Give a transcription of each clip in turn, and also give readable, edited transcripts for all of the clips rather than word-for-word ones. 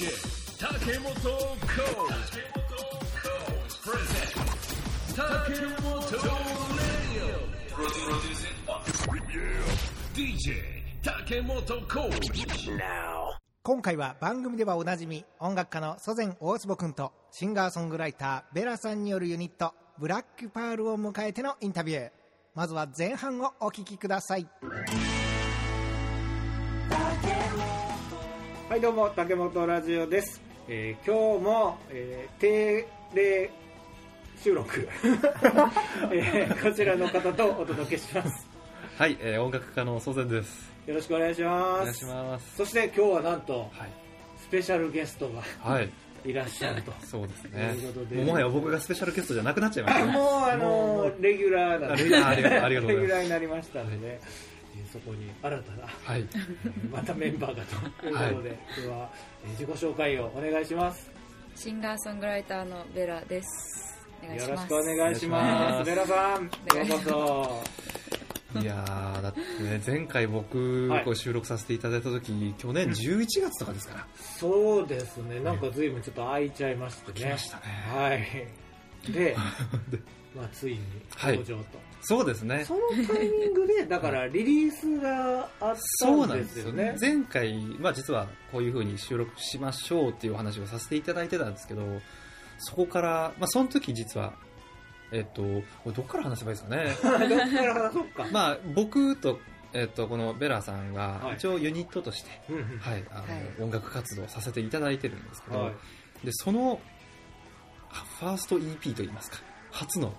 DJ 竹本POSE presents 竹本Radio DJ 竹本POSE now。 今回は番組ではおなじみ音楽家の祖前大坪くんとシンガーソングライターベラさんによるユニットブラックパールを迎えてのインタビュー。まずは前半をお聞きください。はいどうも竹本ラジオです、今日も、定例収録、こちらの方とお届けしますはい、音楽家の祖前です。よろしくお願いします。お願いします。そして今日はなんと、はい、スペシャルゲストが、はいいらっしゃると。そうですね。もはや僕がスペシャルゲストじゃなくなっちゃいましたね。もうレギュラーなレギュラーになりましたので、ね、そこに新たな、はい、またメンバーがということで、はい、では自己紹介をお願いします。シンガーソングライターのベラです。お願いします。よろしくお願いします。ベラさん、どうぞ。いやーだってね前回僕こう収録させていただいた時、はい、去年11月とかですからそうですねなんか随分ちょっと空いちゃいましたね来ましたねはいでまあついに登場と、はい、そうですねそのタイミングでだからリリースがあったんですよね、はい、そうなんですよね前回、まあ、実はこういう風に収録しましょうっていうお話をさせていただいてたんですけどそこから、まあ、その時実はこれどっから話せばいいですかねどっから話そうか、まあ、僕と、このベラさんが一応ユニットとして、はいはいはい、音楽活動させていただいてるんですけど、はい、でそのファースト EP といいますか初の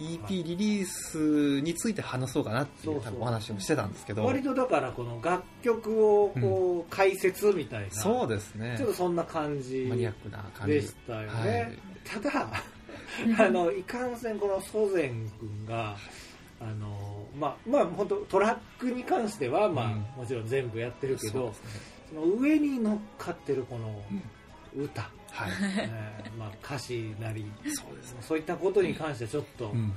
EP リリースについて話そうかなっていう、はい、多分お話もしてたんですけど割とだからこの楽曲をこう解説みたいな、うん、そうですねちょっとそんな感じマニアックな感じでしたよね、はい、ただいかんせんこの祖前くんがまあ本当トラックに関しては、まあうん、もちろん全部やってるけど、ね、その上に乗っかってるこの歌、うんはいまあ、歌詞なりそうです、ね、そういったことに関してちょっと、うん、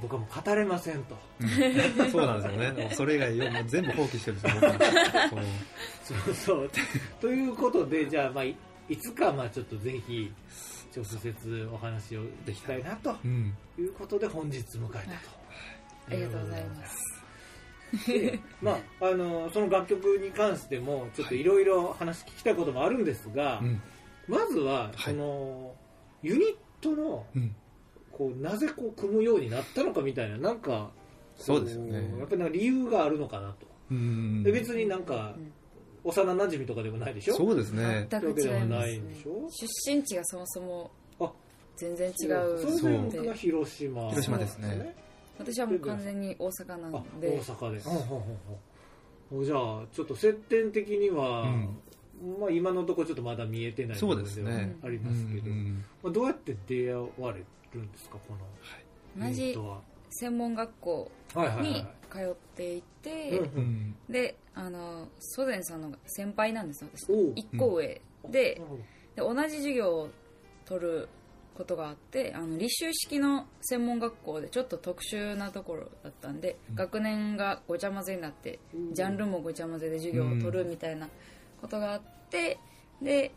僕はもう語れませんと、うん、そうなんですよねそれ以外もう全部放棄してるんですよ僕そうそうということでじゃあ、まあ、いつかまあちょっとぜひ直接お話をできたいなということで本日迎えたと、うん、ありがとうございますで、まあ、その楽曲に関してもちょっといろいろ話聞きたいこともあるんですが、はい、まずはその、はい、ユニットの、うん、こうなぜこう組むようになったのかみたいななんかそうですよねやっぱり理由があるのかなとうんで別になんか、うん幼なじみとかでもないでしょそうですね全く違いますね出身地がそもそも全然違うのでそれで僕が広島ですね私はもう完全に大阪なので大阪ですじゃあちょっと接点的には、うんまあ、今のところちょっとまだ見えてないのでありますけど、うんうんまあ、どうやって出会われるんですかこの同じ専門学校に通っていてで祖前さんの先輩なんですよ私1個上 で同じ授業を取ることがあって履修式の専門学校でちょっと特殊なところだったんで、うん、学年がごちゃ混ぜになってジャンルもごちゃ混ぜで授業を取るみたいなことがあってで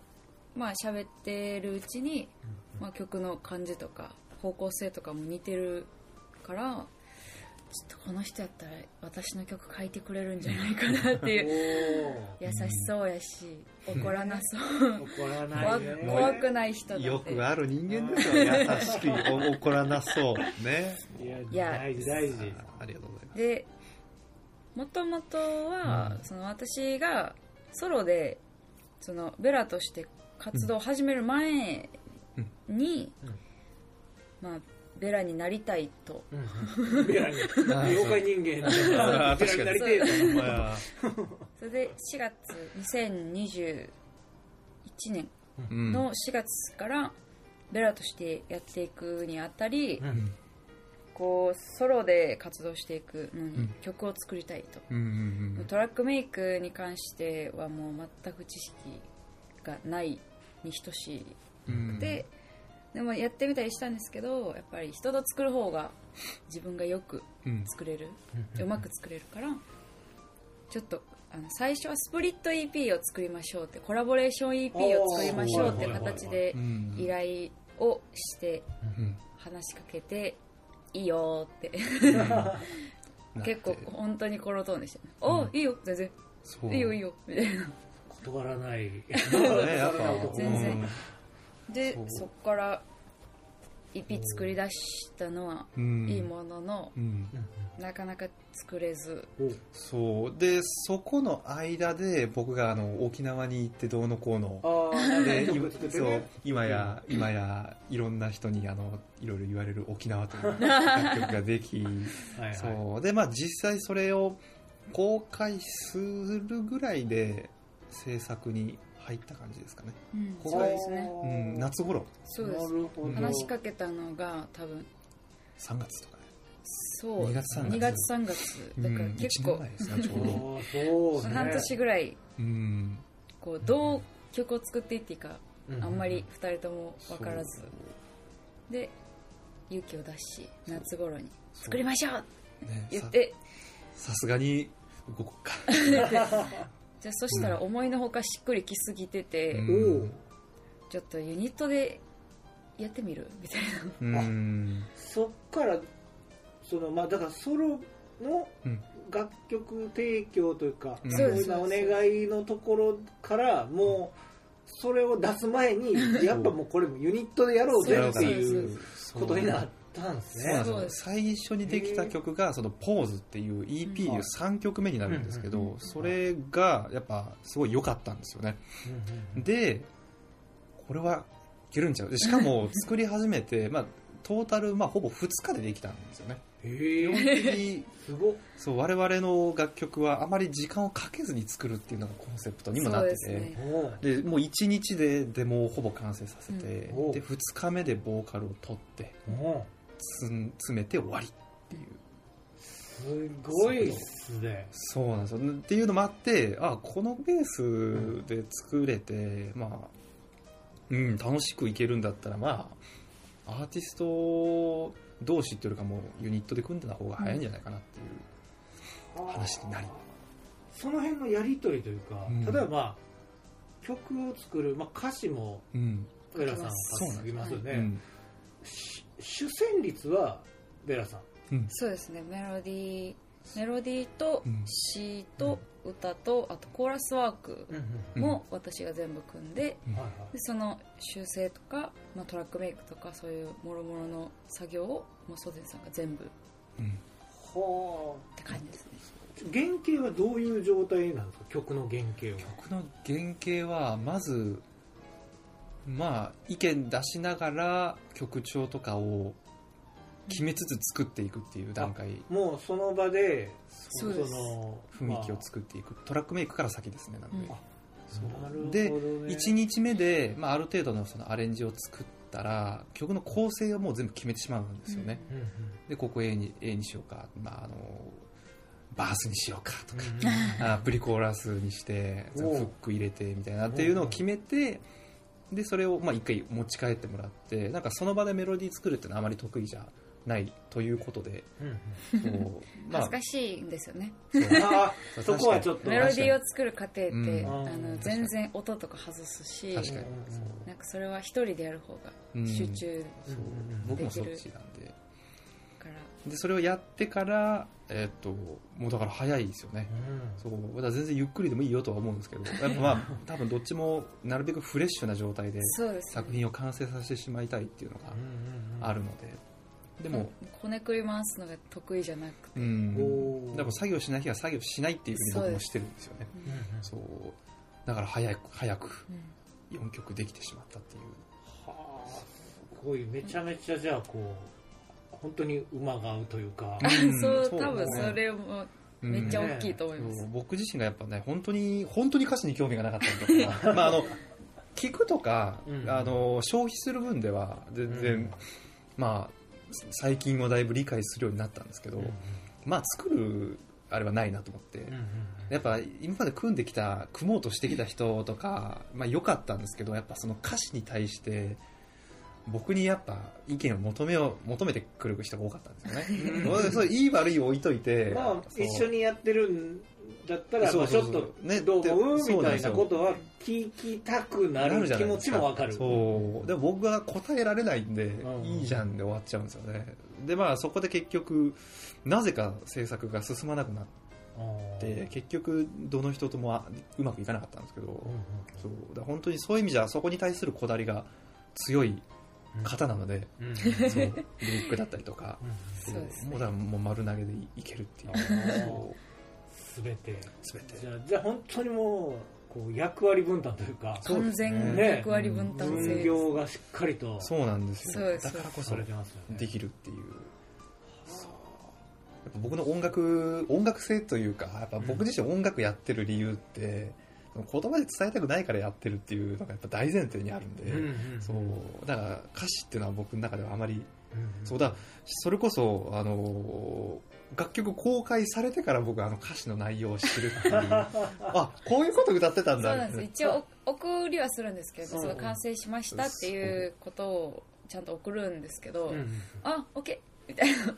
まあ喋ってるうちに、まあ、曲の感じとか方向性とかも似てるからちょっとこの人やったら私の曲書いてくれるんじゃないかなっていう優しそうやし怒らなそう怒らない、ね、怖くない人だってよくある人間ですよ優しく怒らなそうねいや大事ありがとうございますでもともとは、うん、その私がソロでそのベラとして活動を始める前に、うんうんうん、まあベラになりたいと、うん、ベラに妖怪人間なベラになりたいとそれで4月2021年の4月からベラとしてやっていくにあたり、うん、こうソロで活動していくのに曲を作りたいと、うんうんうん、トラックメイクに関してはもう全く知識がないに等しくて、うんでもやってみたりしたんですけどやっぱり人と作る方が自分がよく作れる、うん、うまく作れるからちょっと最初はスプリット EP を作りましょうって、コラボレーション EP を作りましょうって形で依頼をして話しかけて、いいよって結構本当にコロトーンでしたね。お、いいよ全然、いいよいいよみたいな、断らない全然で、そっからEP 作り出したのはいいものの、うん、なかなか作れず、そうで、そこの間で僕が沖縄に行ってどうのこうので、そう今やいろんな人にいろいろ言われる沖縄という楽曲ができそうで、まあ、実際それを公開するぐらいで制作に入った感じですかね。うん、そうですね。うん、夏頃。そうです、ね。話しかけたのが多分3月とかね。そう。2月3月だから結構、うんね、半年ぐらい、うん、こうどう曲を作っていっていいか、うん、あんまり2人とも分からず、うん、で勇気を出し夏頃に作りましょうって言って、さすがに動こうか。じゃあそしたら思いのほかしっくりきすぎてて、うん、ちょっとユニットでやってみるみたいな、うん、そっからまあ、だからソロの楽曲提供というか、うん、そういうお願いのところからもうそれを出す前にやっぱもうこれもユニットでやろうぜっていうことになってなんですね。そうなんです。最初にできた曲がその POSE っていう EP の3曲目になるんですけど、それがやっぱすごい良かったんですよね。でこれはいけるんちゃう、しかも作り始めて、まあ、トータル、まあ、ほぼ2日でできたんですよね。すごっ。そう、我々の楽曲はあまり時間をかけずに作るっていうのがコンセプトにもなってて、でもう1日でデモをほぼ完成させて、うん、で2日目でボーカルを取って、詰めて終わりっていう。すごいっすね。そうなんですよ。っていうのもあって、あ、このベースで作れて、まあ、うん、楽しくいけるんだったら、まあアーティスト同士っていうよりかもうユニットで組んでた方が早いんじゃないかなっていう話になり、その辺のやり取りというか、うん、例えば曲を作る、まあ、歌詞もベラさん書きますよね、うん、主旋律はベラさん、うん、そうですね。メロディーと詞と歌と、あとコーラスワークも私が全部組ん でその修正とか、まあ、トラックメイクとかそういうもろもろの作業をもうソゼンさんが全部、うん、はあって感じですね。原型はどういう状態なんですか？曲の原型はまず、まあ、意見出しながら曲調とかを決めつつ作っていくっていう段階、もうその場でその雰囲気を作っていく、トラックメイクから先ですね。なので、なるほどね。で1日目で、まあ、ある程度 そのアレンジを作ったら曲の構成をもう全部決めてしまうんですよね、うんうんうん、でここ Aにしようか、まあ、バースにしようかとか、うん、プリコーラスにしてフック入れてみたいなっていうのを決めて、でそれをまあ一回持ち帰ってもらって、なんかその場でメロディー作るってのはあまり得意じゃないということで、うんうん、まあ、恥ずかしいんですよね。 そこはちょっとメロディーを作る過程って、うん、全然音とか外すし、確かになんかそれは一人でやる方が集中できる、うん、そう僕もそっちなんで、でそれをやってから、もうだから早いですよね、うん、そうだ、全然ゆっくりでもいいよとは思うんですけど、やっぱまあ多分どっちもなるべくフレッシュな状態で作品を完成させてしまいたいっていうのがあるので、うんうんうん、でもこねくり回すのが得意じゃなくて、うん、だから作業しない日は作業しないっていうふうに僕もしてるんですよね。そう、うん、そうだから早く4曲できてしまったっていう、うん、はあ、すごい。めちゃめちゃじゃあこう本当に馬が合うというか、うん、そう、多分それもめっちゃ大きいと思います、うんね、僕自身がやっぱね、本当に歌詞に興味がなかったりとか、まあ聞くとか、うん、消費する分では全然、うん、まあ最近をだいぶ理解するようになったんですけど、うんうん、まあ作るあれはないなと思って、うんうんうん、やっぱ今まで組もうとしてきた人とか、まあ、良かったんですけど、やっぱその歌詞に対して僕にやっぱ意見を求めてくる人が多かったんですよね。そういい悪いを置いといて、まあ、一緒にやってるだったら、まあちょっとどう思うみたいなことは聞きたくなる気持ちもわかる。そう。でも僕は答えられないんで、いいじゃんで終わっちゃうんですよね。で、まあそこで結局、なぜか制作が進まなくなって、結局どの人ともうまくいかなかったんですけど、そう。だから本当にそういう意味じゃ、そこに対するこだわりが強い方なので、そのリリックだったりとか、もうだからもう丸投げでいけるっていう。すべてじゃあ本当にも こう役割分担というか完全役割分担制、分業がしっかりと、そうなんですよ。だからこそできるっていう。そう、やっぱ僕の音楽性というか、やっぱ僕自身音楽やってる理由って、言葉で伝えたくないからやってるっていうのがやっぱ大前提にあるんで、そうだから歌詞っていうのは僕の中ではあまり、そうだ、それこそ楽曲公開されてから僕歌詞の内容を知るっていうあ、こういうこと歌ってたんだ。そうなんです。一応送りはするんですけど、その完成しましたっていうことをちゃんと送るんですけど、あ、OK みたいな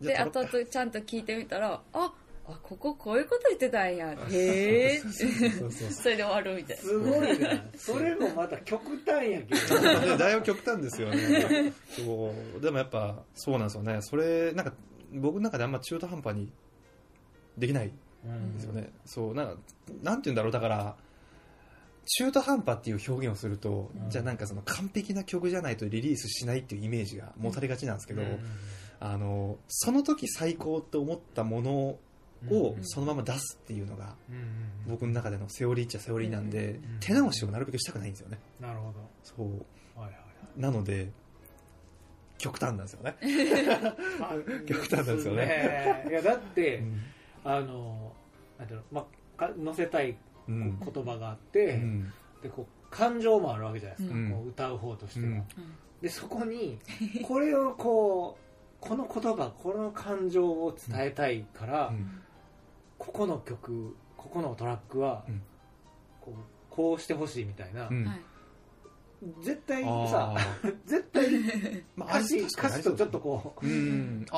で、あとちゃんと聞いてみたら、あ、こういうこと言ってたんや、へえそれで終わるみたいな。すごいな、それもまた極端やけどだいぶ極端ですよねそうでもやっぱそうなんですよね。それなんか僕の中であんま中途半端にできないんですよね。そう、なんていうんだろう、だから中途半端っていう表現をすると、じゃあなんかその完璧な曲じゃないとリリースしないっていうイメージが持たれがちなんですけど、その時最高と思ったものをそのまま出すっていうのが僕の中でのセオリーっちゃセオリーなんで、手直しをなるべくしたくないんですよね。なるほど。そう、はいはいはい、なので極端なんですよね極端なんですよねいやだって、載せたい言葉があって、でこう感情もあるわけじゃないですか、こう歌う方としては、でそこにこれをこの言葉、この感情を伝えたいから、ここの曲、ここのトラックは、こうしてほしいみたいな、絶対さ、絶対歌詞とちょっと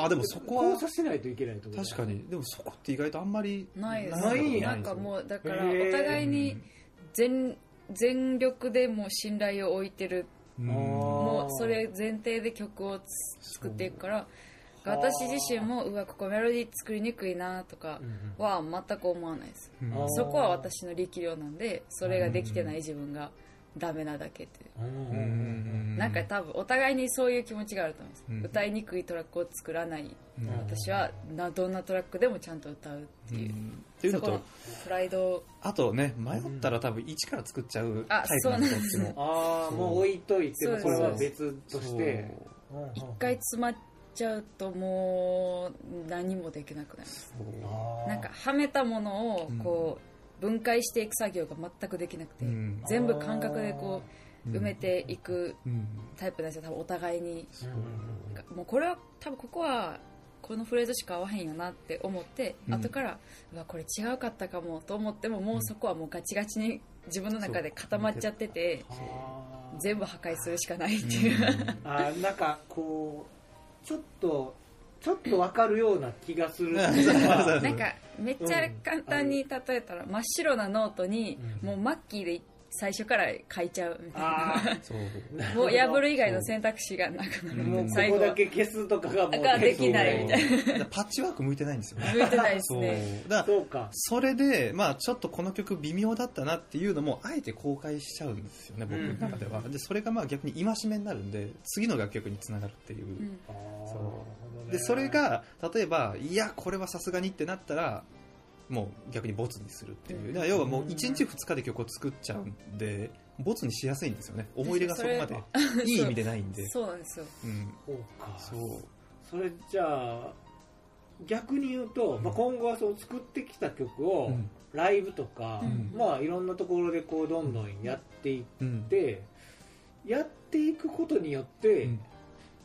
でもそこは交差しないといけないところ。確かに。でもそこって意外とあんまりないです。なんかもうだからお互いに全力でもう信頼を置いてる。もうそれ前提で曲を作っていくから。私自身もここメロディー作りにくいなとかは全く思わないです。そこは私の力量なんで、それができてない自分がダメなだけっていう。なんか多分お互いにそういう気持ちがあると思います。歌いにくいトラックを作らない。私はどんなトラックでもちゃんと歌うっていう。っていうのとプライド。あとね、迷ったら多分一から作っちゃうタイプなんですよ。もう置いといて、これは別として一回詰まっちゃうともう何もできなくなります。なんかはめたものを分解していく作業が全くできなくて、全部感覚で埋めていくタイプなんですよ、多分お互いに。もうこれは多分ここはこのフレーズしか合わへんよなって思って、後からこれ違うかったかもと思っても、もうそこはもうガチガチに自分の中で固まっちゃってて、全部破壊するしかないっていう、なんかちょっと分かるような気がするなんかめっちゃ簡単に例えたら、真っ白なノートにもうマッキーで最初から書いちゃうみたいな、もう破る以外の選択肢がなくなる。もうここだけ消すとかがもうできないみたいな。パッチワーク向いてないんですよね。向いてないですね。そうか。それでまあちょっとこの曲微妙だったなっていうのもあえて公開しちゃうんですよね、僕の中では。でそれがまあ逆に戒めになるんで、次の楽曲につながるっていう。でそれが例えば、いやこれはさすがにってなったら、もう逆にボツにするっていう。だから要はもう1日2日で曲を作っちゃうんで、ボツにしやすいんですよね。思い入れがそこまでいい意味でないんで。そうなんですよ。それじゃあ逆に言うと、今後はそう作ってきた曲をライブとか、いろんなところでどんどんやっていって、やっていくことによって、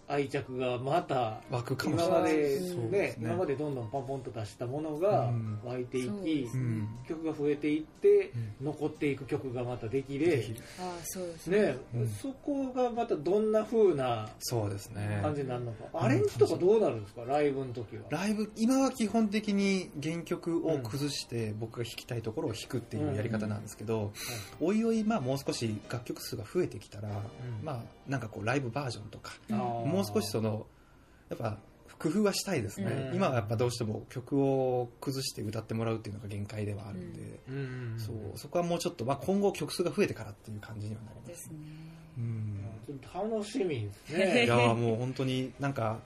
愛着がまた湧くかもしれないですね。今までどんどんポンポンと出したものが湧いていき、曲が増えていって、残っていく曲がまたできれ、そこがまたどんな風な感じになるのか。アレンジとかどうなるんですか、ライブの時は。ライブ今は基本的に原曲を崩して僕が弾きたいところを弾くっていうやり方なんですけど、おいおいまあもう少し楽曲数が増えてきたら、まあなんかこうライブバージョンとかもう少しそのやっぱ工夫はしたいですね、今はやっぱどうしても曲を崩して歌ってもらうっていうのが限界ではあるんで、そこはもうちょっと、まあ、今後曲数が増えてからっていう感じにはなりますね。楽しみですね。いやもう本当になんか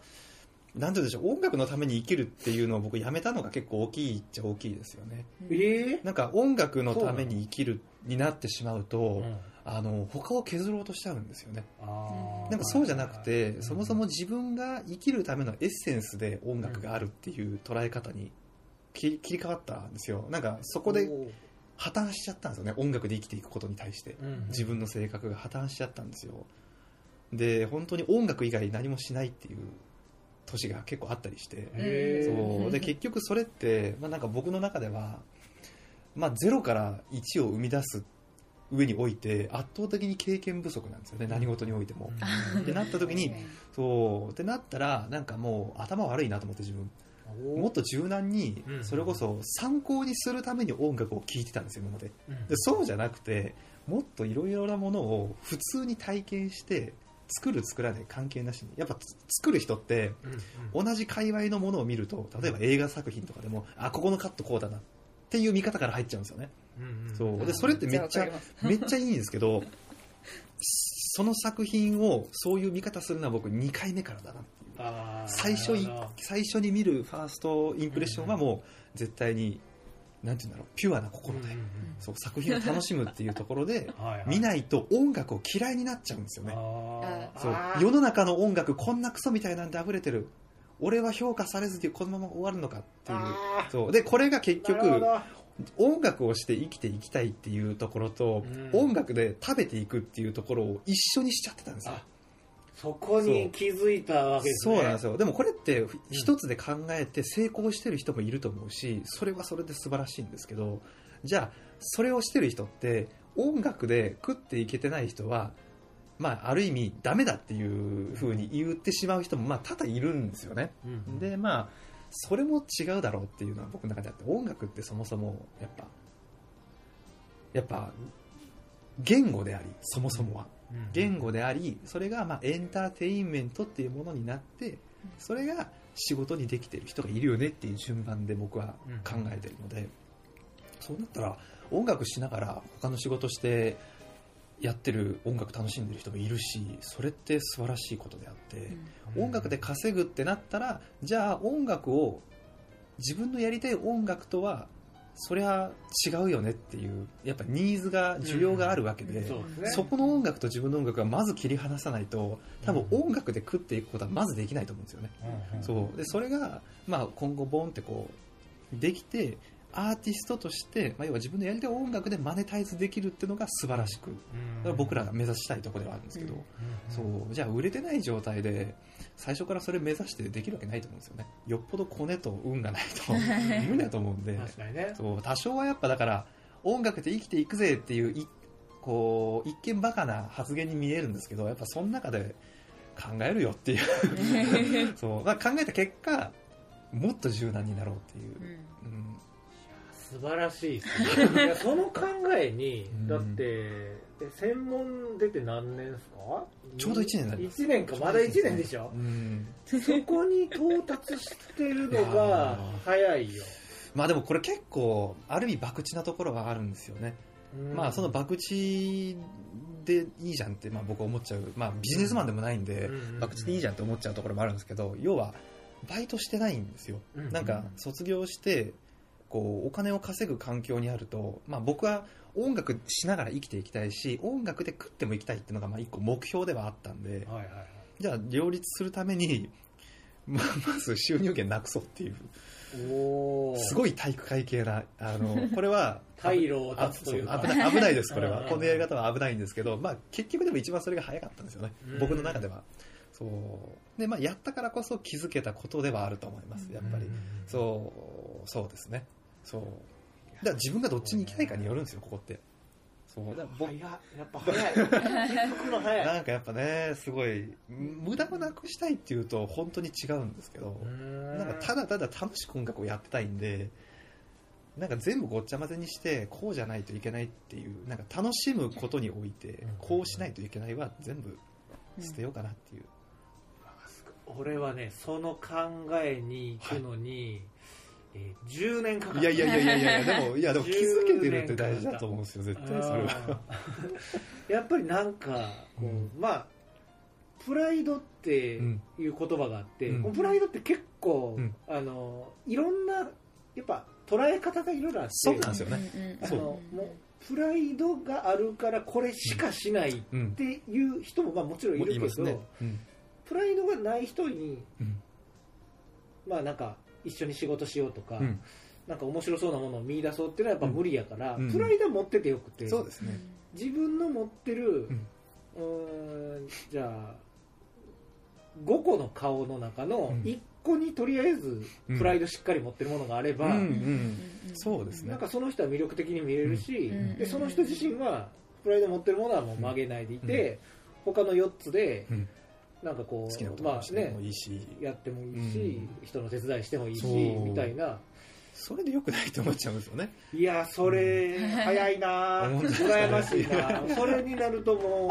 なんて言うんでしょう、音楽のために生きるっていうのを僕やめたのが結構大きいっちゃ大きいですよね。なんか音楽のために生きるになってしまうと、他を削ろうとしちゃうんですよね。なんかそうじゃなくて、そもそも自分が生きるためのエッセンスで音楽があるっていう捉え方に切り替わったんですよ。なんかそこで破綻しちゃったんですよね、音楽で生きていくことに対して、自分の性格が破綻しちゃったんですよ。で本当に音楽以外何もしないっていう年が結構あったりして、そうで結局それって、なんか僕の中では、0から1を生み出す上において圧倒的に経験不足なんですよね、何事においても。ってなった時にそうってなったらなんかもう頭悪いなと思って、自分もっと柔軟にそれこそ参考にするために音楽を聴いてたんですよ今まで。でそうじゃなくてもっといろいろなものを普通に体験して作る作らない関係なしに、やっぱ作る人って同じ界隈のものを見ると、例えば映画作品とかでもあここのカットこうだなっていう見方から入っちゃうんですよね。そうでそれってめっちゃいいんですけどその作品をそういう見方するのは僕2回目からだなっていう。最初に見るファーストインプレッションはもう絶対になんていうんだろう、ピュアな心で、そう作品を楽しむっていうところで見ないと音楽を嫌いになっちゃうんですよね。そう世の中の音楽こんなクソみたいなんで溢れてる、俺は評価されずにこのまま終わるのかっていう。そうでこれが結局音楽をして生きていきたいっていうところと、音楽で食べていくっていうところを一緒にしちゃってたんですよ。そこに気づいたわけですね。そうなんですよ。でもこれって一つで考えて成功してる人もいると思うし、それはそれで素晴らしいんですけど、じゃあそれをしてる人って音楽で食っていけてない人は、ある意味ダメだっていう風に言ってしまう人も多々いるんですよね。でそれも違うだろうっていうのは僕の中であって、音楽ってそもそもやっぱ言語であり、そもそもは言語であり、それがエンターテインメントっていうものになって、それが仕事にできてる人がいるよねっていう順番で僕は考えてるので、そうなったら音楽しながら他の仕事してやってる、音楽楽しんでる人もいるし、それって素晴らしいことであって、音楽で稼ぐってなったら、じゃあ音楽を自分のやりたい音楽とはそりゃ違うよねっていう、やっぱニーズが需要があるわけで、そこの音楽と自分の音楽はまず切り離さないと、多分音楽で食っていくことはまずできないと思うんですよね。そうでそれが今後ボンってこうできて、アーティストとして、要は自分のやりたい音楽でマネタイズできるっていうのが素晴らしく、僕らが目指したいところではあるんですけど、そうじゃあ売れてない状態で最初からそれ目指してできるわけないと思うんですよね。よっぽどコネと運がないと無理だと思うんで、そう多少はやっぱだから音楽で生きていくぜっていう、こう一見バカな発言に見えるんですけど、やっぱその中で考えるよっていうそう、考えた結果もっと柔軟になろうっていう、素晴らしいですね。いやその考えにだって専門出て何年ですか？ちょうど1年になります。1年か、まだ1年でしょ、そこに到達してるのが早いよ。でもこれ結構ある意味博打なところがあるんですよね。その博打でいいじゃんって、僕は思っちゃう、ビジネスマンでもないんで博打でいいじゃんって思っちゃうところもあるんですけど、要はバイトしてないんですよ。なんか卒業してこうお金を稼ぐ環境にあると、僕は音楽しながら生きていきたいし、音楽で食ってもいきたいっていうのが一個目標ではあったんで、じゃあ両立するために、まず収入源なくそうっていう、すごい体育会系な、これは退路を断つというか危ないです。これはこのやり方は危ないんですけど、結局でも一番それが早かったんですよね、僕の中では。そうで、まあ、やったからこそ気づけたことではあると思います。やっぱり、そうですね。そう。だから自分がどっちに行きたいかによるんですよ、ここって。そうだ僕やっぱ早い。なんかやっぱね、すごい無駄をなくしたいっていうと本当に違うんですけど、なんかただただ楽しく音楽をやってたいんで、なんか全部ごっちゃ混ぜにしてこうじゃないといけないっていう、なんか楽しむことにおいてこうしないといけないは全部捨てようかなっていう。俺はね、その考えに行くのに、はい、10年かかった。でも気づけてるって大事だと思うんですよ、絶対それは。やっぱりなんかこう、まあプライドっていう言葉があって、プライドって結構、いろんなやっぱ捉え方がいろいろあって、そうなんですよね。プライドがあるからこれしかしないっていう人もまあもちろんいるけど、プライドがない人に、まあなんか一緒に仕事しようとか、なんか面白そうなものを見出そうっていうのはやっぱ無理やから、プライドは持っててよくて、そうですね、自分の持ってる、じゃあ5個の顔の中の1個にとりあえずプライドしっかり持ってるものがあれば、そうですね、なんかその人は魅力的に見れるし、でその人自身はプライド持ってるものはもう曲げないでいて、他の4つで、なんかこう好きなこともしてもいいし、やってもいいし、人の手伝いしてもいいしみたいな。それで良くないと思っちゃうんですよね。いやそれ、早いな、羨ましいな。それになるとも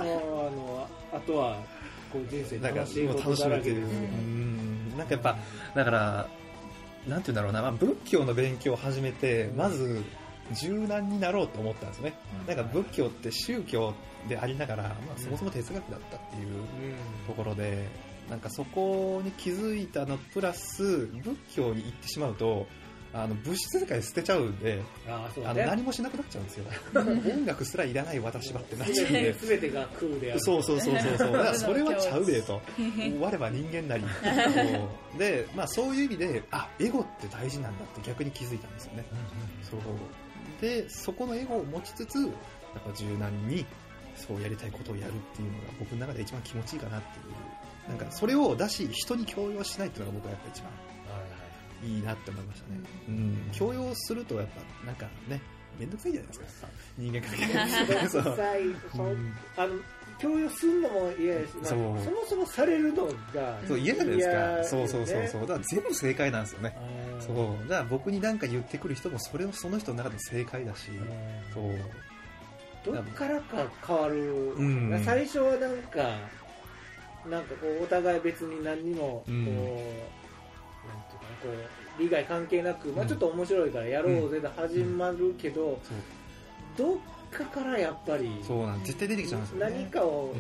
う あとはこう人生楽しいことだらけですよ。なんかやっぱだからなんていうんだろうな、まあ、仏教の勉強を始めてまず柔軟になろうと思ったんですね。なんか仏教って宗教でありながら、まあ、そもそも哲学だったっていうところで、なんかそこに気づいたのプラス仏教に行ってしまうと物質世界捨てちゃうんで、何もしなくなっちゃうんですよ。音楽すらいらない私はってなっちゃうんで、全てが空である。そうだからそれはちゃうでと我は人間なりで、まあ、そういう意味でエゴって大事なんだって逆に気づいたんですよね。そうで、そこのエゴを持ちつつやっぱ柔軟にそうやりたいことをやるっていうのが僕の中で一番気持ちいいかなっていう、なんかそれをだし人に強要しないっていうのが僕はやっぱ一番いいなって思いましたね。強要するとやっぱなんかね、めんどくさいじゃないですか、人間関係。強要するのも嫌です。そもそもされるのが嫌じゃないですか。そうだから全部正解なんですよね。そうだから僕に何か言ってくる人もそれをその人の中で正解だし、そうどっからか変わる、最初はなんかこうお互い別に何にもこう、こう利害関係なく、まあ、ちょっと面白いからやろうぜで始まるけど、どっかからやっぱりそうなん絶対出てきちゃうんですよね。何かを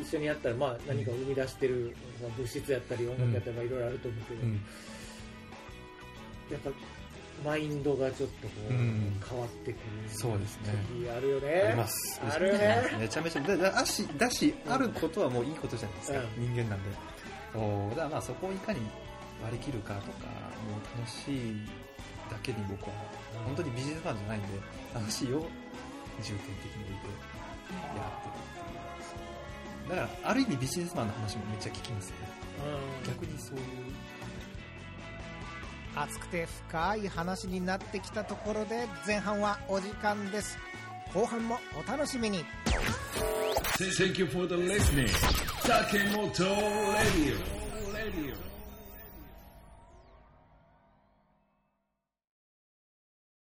一緒にやったら、まあ、何かを生み出してる、物質やったり音楽やったりいろいろあると思うけど、やっぱマインドがちょっとこう変わってくる、そうですね、あるよね。あります、あるよね、めちゃめちゃだしあることはもういいことじゃないですか、人間なんで。だからまあそこをいかに割り切るかとか、もう楽しいだけに僕は本当にビジネスマンじゃないんで、楽しいを重点的にやってるっていう。だからある意味ビジネスマンの話もめっちゃ聞きますよね。逆にそういう熱くて深い話になってきたところで前半はお時間です。後半もお楽しみに。 Thank you for the listening. タケモトレディオ